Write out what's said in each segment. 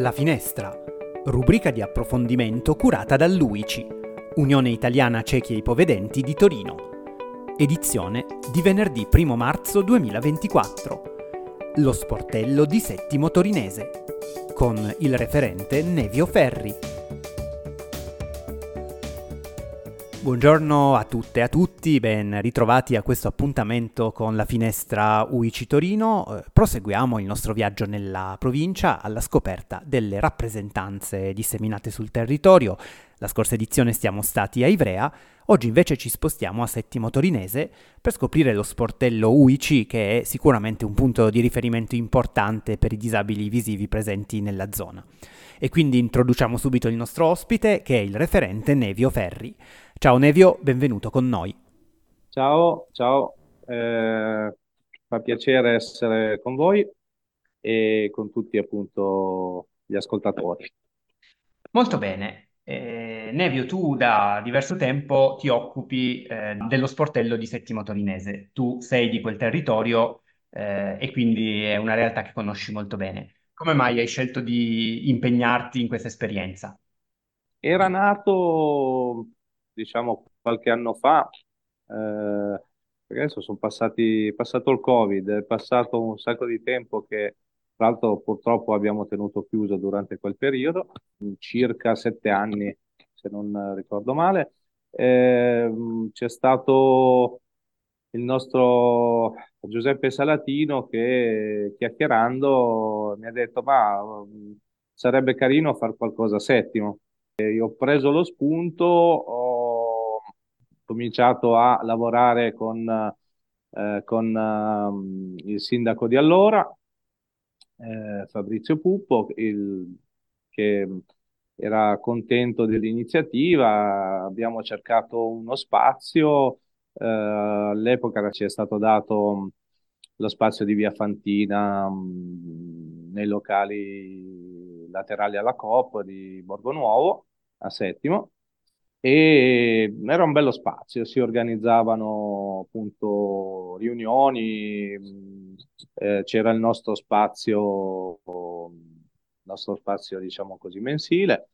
La Finestra, rubrica di approfondimento curata dall'UICI, Unione Italiana Ciechi e Ipovedenti di Torino, edizione di venerdì 1 marzo 2024, lo sportello di Settimo Torinese, con il referente Nevio Ferri. Buongiorno a tutte e a tutti, ben ritrovati a questo appuntamento con la Finestra UICI Torino. Proseguiamo il nostro viaggio nella provincia alla scoperta delle rappresentanze disseminate sul territorio. La scorsa edizione siamo stati a Ivrea, oggi invece ci spostiamo a Settimo Torinese per scoprire lo sportello UICI, che è sicuramente un punto di riferimento importante per i disabili visivi presenti nella zona. E quindi introduciamo subito il nostro ospite, che è il referente Nevio Ferri. Ciao Nevio, benvenuto con noi. Ciao, fa piacere essere con voi e con tutti appunto gli ascoltatori. Molto bene. Nevio, tu da diverso tempo ti occupi dello sportello di Settimo Torinese. Tu sei di quel territorio e quindi è una realtà che conosci molto bene. Come mai hai scelto di impegnarti in questa esperienza? Era nato, diciamo, qualche anno fa, perché adesso è passato il Covid, è passato un sacco di tempo che tra l'altro purtroppo abbiamo tenuto chiuso durante quel periodo, circa 7 anni se non ricordo male. C'è stato il nostro Giuseppe Salatino che, chiacchierando, mi ha detto ma sarebbe carino far qualcosa a Settimo. Io ho preso lo spunto, ho cominciato a lavorare con il sindaco di allora, Fabrizio Puppo, che era contento dell'iniziativa. Abbiamo cercato uno spazio, all'epoca ci è stato dato lo spazio di via Fantina nei locali laterali alla Coop di Borgonuovo a Settimo. E era un bello spazio, si organizzavano appunto riunioni, c'era il nostro spazio diciamo così mensile.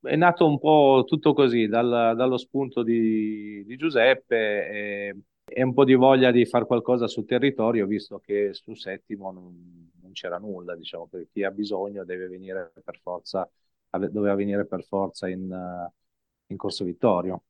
È nato un po' tutto così dallo spunto di Giuseppe e un po' di voglia di fare qualcosa sul territorio, visto che su Settimo non c'era nulla, diciamo, perché chi ha bisogno doveva venire per forza in Corso Vittorio.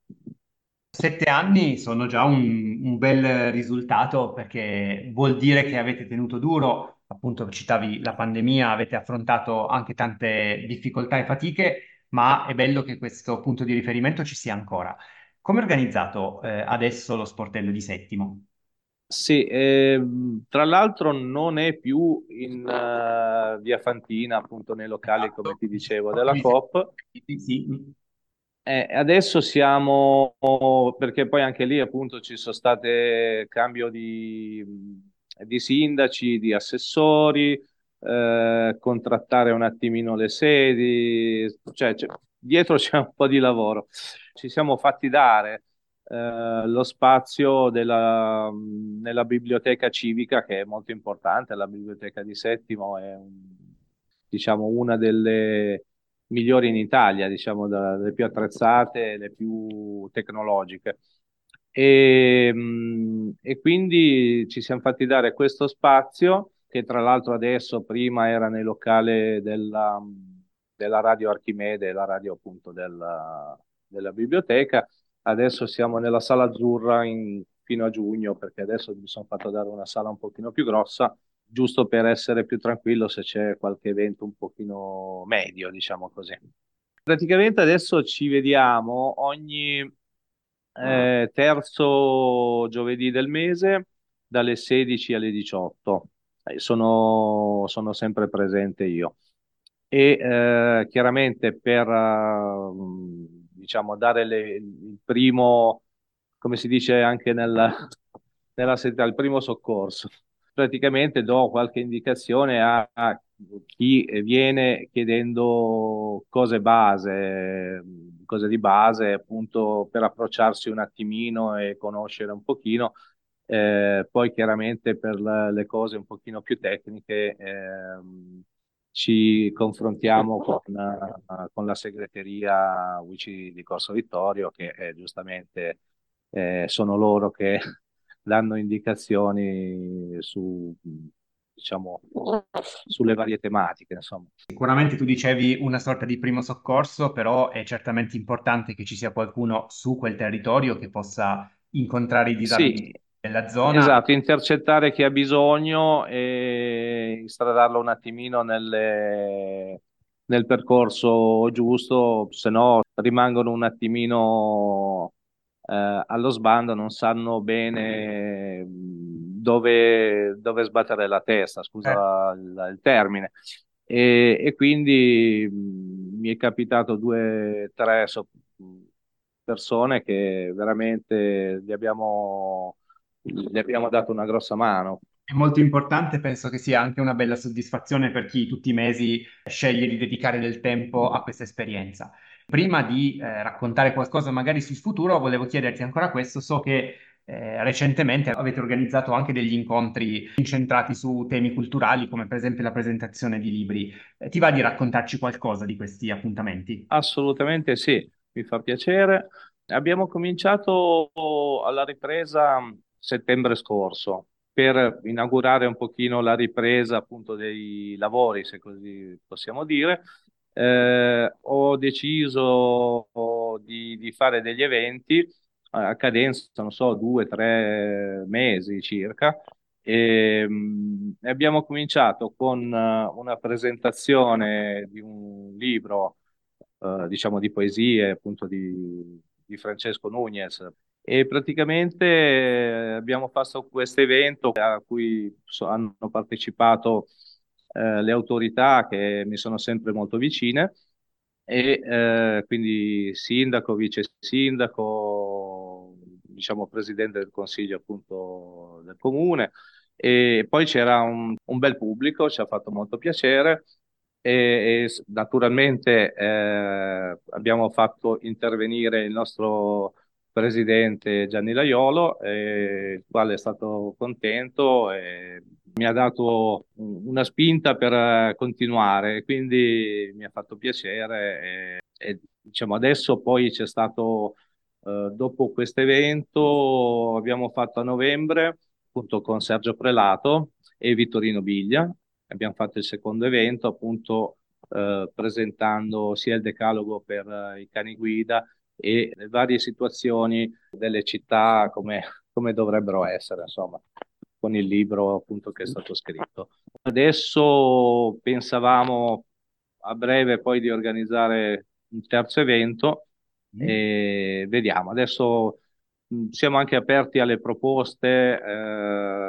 7 anni sono già un bel risultato, perché vuol dire che avete tenuto duro, appunto citavi la pandemia, avete affrontato anche tante difficoltà e fatiche, ma è bello che questo punto di riferimento ci sia ancora. Come è organizzato adesso lo sportello di Settimo? Sì, tra l'altro non è più in via Fantina, appunto nei locali, come ti dicevo, della Coop. Sì. Adesso siamo, perché poi anche lì appunto ci sono state cambio di sindaci, di assessori, contrattare un attimino le sedi, cioè dietro c'è un po' di lavoro. Ci siamo fatti dare lo spazio nella biblioteca civica, che è molto importante. La biblioteca di Settimo è diciamo una delle migliori in Italia, diciamo, le più attrezzate, le più tecnologiche. E quindi ci siamo fatti dare questo spazio, che tra l'altro adesso, prima era nel locale della radio Archimede, la radio appunto della biblioteca. Adesso siamo nella sala azzurra fino a giugno, perché adesso mi sono fatto dare una sala un pochino più grossa, giusto per essere più tranquillo se c'è qualche evento un pochino medio, diciamo così. Praticamente adesso ci vediamo ogni terzo giovedì del mese dalle 16 alle 18. Sono sempre presente io. E chiaramente per diciamo dare il primo, come si dice anche nella sede, il primo soccorso. Praticamente do qualche indicazione a chi viene chiedendo cose di base appunto per approcciarsi un attimino e conoscere un pochino, poi chiaramente per le cose un pochino più tecniche ci confrontiamo con la segreteria UICI di Corso Vittorio, che giustamente sono loro che danno indicazioni su, diciamo, sulle varie tematiche, insomma. Sicuramente tu dicevi una sorta di primo soccorso, però è certamente importante che ci sia qualcuno su quel territorio che possa incontrare i disabili della zona. Esatto, intercettare chi ha bisogno e instradarlo un attimino nel percorso giusto, se no rimangono un attimino allo sbando, non sanno bene dove sbattere la testa, scusa il termine, e quindi mi è capitato 2 o 3 persone che veramente gli abbiamo dato una grossa mano. È molto importante, penso che sia anche una bella soddisfazione per chi tutti i mesi sceglie di dedicare del tempo a questa esperienza. Prima di raccontare qualcosa magari sul futuro, volevo chiederti ancora questo. So che recentemente avete organizzato anche degli incontri incentrati su temi culturali, come per esempio la presentazione di libri. Ti va di raccontarci qualcosa di questi appuntamenti? Assolutamente sì, mi fa piacere. Abbiamo cominciato alla ripresa settembre scorso, per inaugurare un pochino la ripresa appunto dei lavori, se così possiamo dire. Ho deciso di fare degli eventi a cadenza, non so, 2 o 3 mesi circa, e abbiamo cominciato con una presentazione di un libro, diciamo di poesie, appunto di Francesco Nunez, e praticamente abbiamo fatto questo evento a cui hanno partecipato le autorità che mi sono sempre molto vicine, e quindi sindaco, vice sindaco, diciamo presidente del consiglio appunto del comune, e poi c'era un bel pubblico, ci ha fatto molto piacere, e naturalmente abbiamo fatto intervenire il nostro presidente Gianni Laiolo, il quale è stato contento e mi ha dato una spinta per continuare, quindi mi ha fatto piacere, e diciamo adesso poi c'è stato, dopo questo evento abbiamo fatto a novembre appunto con Sergio Prelato e Vittorino Biglia, abbiamo fatto il secondo evento appunto presentando sia il decalogo per i cani guida e le varie situazioni delle città come dovrebbero essere, insomma, con il libro appunto che è stato scritto. Adesso pensavamo a breve poi di organizzare un terzo evento, e vediamo. Adesso siamo anche aperti alle proposte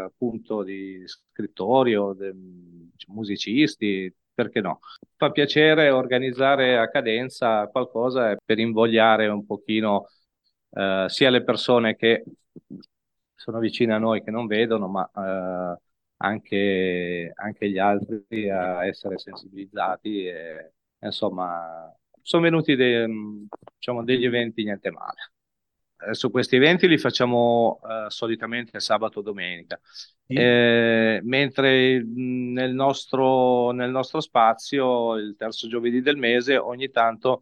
appunto di scrittori o musicisti, perché no? Fa piacere organizzare a cadenza qualcosa per invogliare un pochino sia le persone che sono vicine a noi, che non vedono, ma anche gli altri a essere sensibilizzati. E, insomma, sono venuti diciamo degli eventi niente male. Adesso questi eventi li facciamo solitamente sabato e domenica, mentre nel nostro spazio, il terzo giovedì del mese, ogni tanto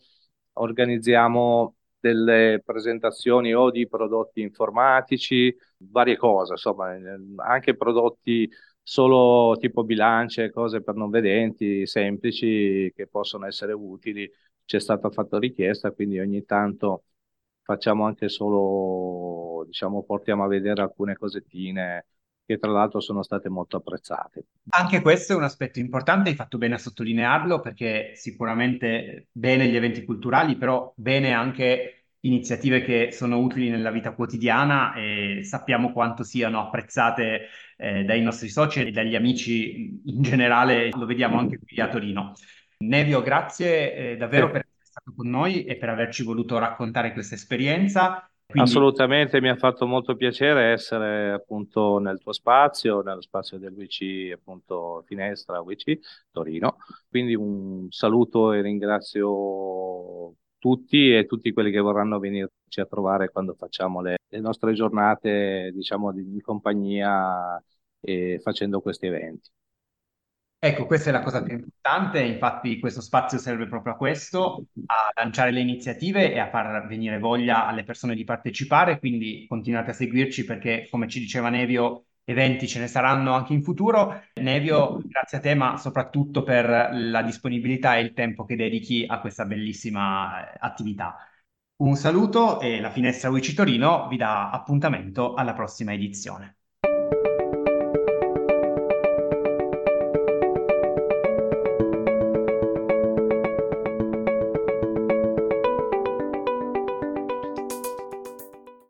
organizziamo delle presentazioni o di prodotti informatici, varie cose, insomma, anche prodotti solo tipo bilance, cose per non vedenti, semplici, che possono essere utili. Ci è stata fatta richiesta, quindi ogni tanto facciamo anche solo, diciamo, portiamo a vedere alcune cosettine che tra l'altro sono state molto apprezzate. Anche questo è un aspetto importante, hai fatto bene a sottolinearlo, perché sicuramente bene gli eventi culturali, però bene anche iniziative che sono utili nella vita quotidiana, e sappiamo quanto siano apprezzate dai nostri soci e dagli amici in generale, lo vediamo anche qui a Torino. Nevio, grazie davvero per con noi e per averci voluto raccontare questa esperienza. Quindi... Assolutamente, mi ha fatto molto piacere essere appunto nel tuo spazio, nello spazio dell'UICI, appunto Finestra UICI Torino. Quindi un saluto e ringrazio tutti e tutti quelli che vorranno venirci a trovare quando facciamo le nostre giornate, diciamo, di compagnia, e facendo questi eventi. Ecco, questa è la cosa più importante, infatti questo spazio serve proprio a questo, a lanciare le iniziative e a far venire voglia alle persone di partecipare, quindi continuate a seguirci perché, come ci diceva Nevio, eventi ce ne saranno anche in futuro. Nevio, grazie a te, ma soprattutto per la disponibilità e il tempo che dedichi a questa bellissima attività. Un saluto e la Finestra UICI Torino vi dà appuntamento alla prossima edizione.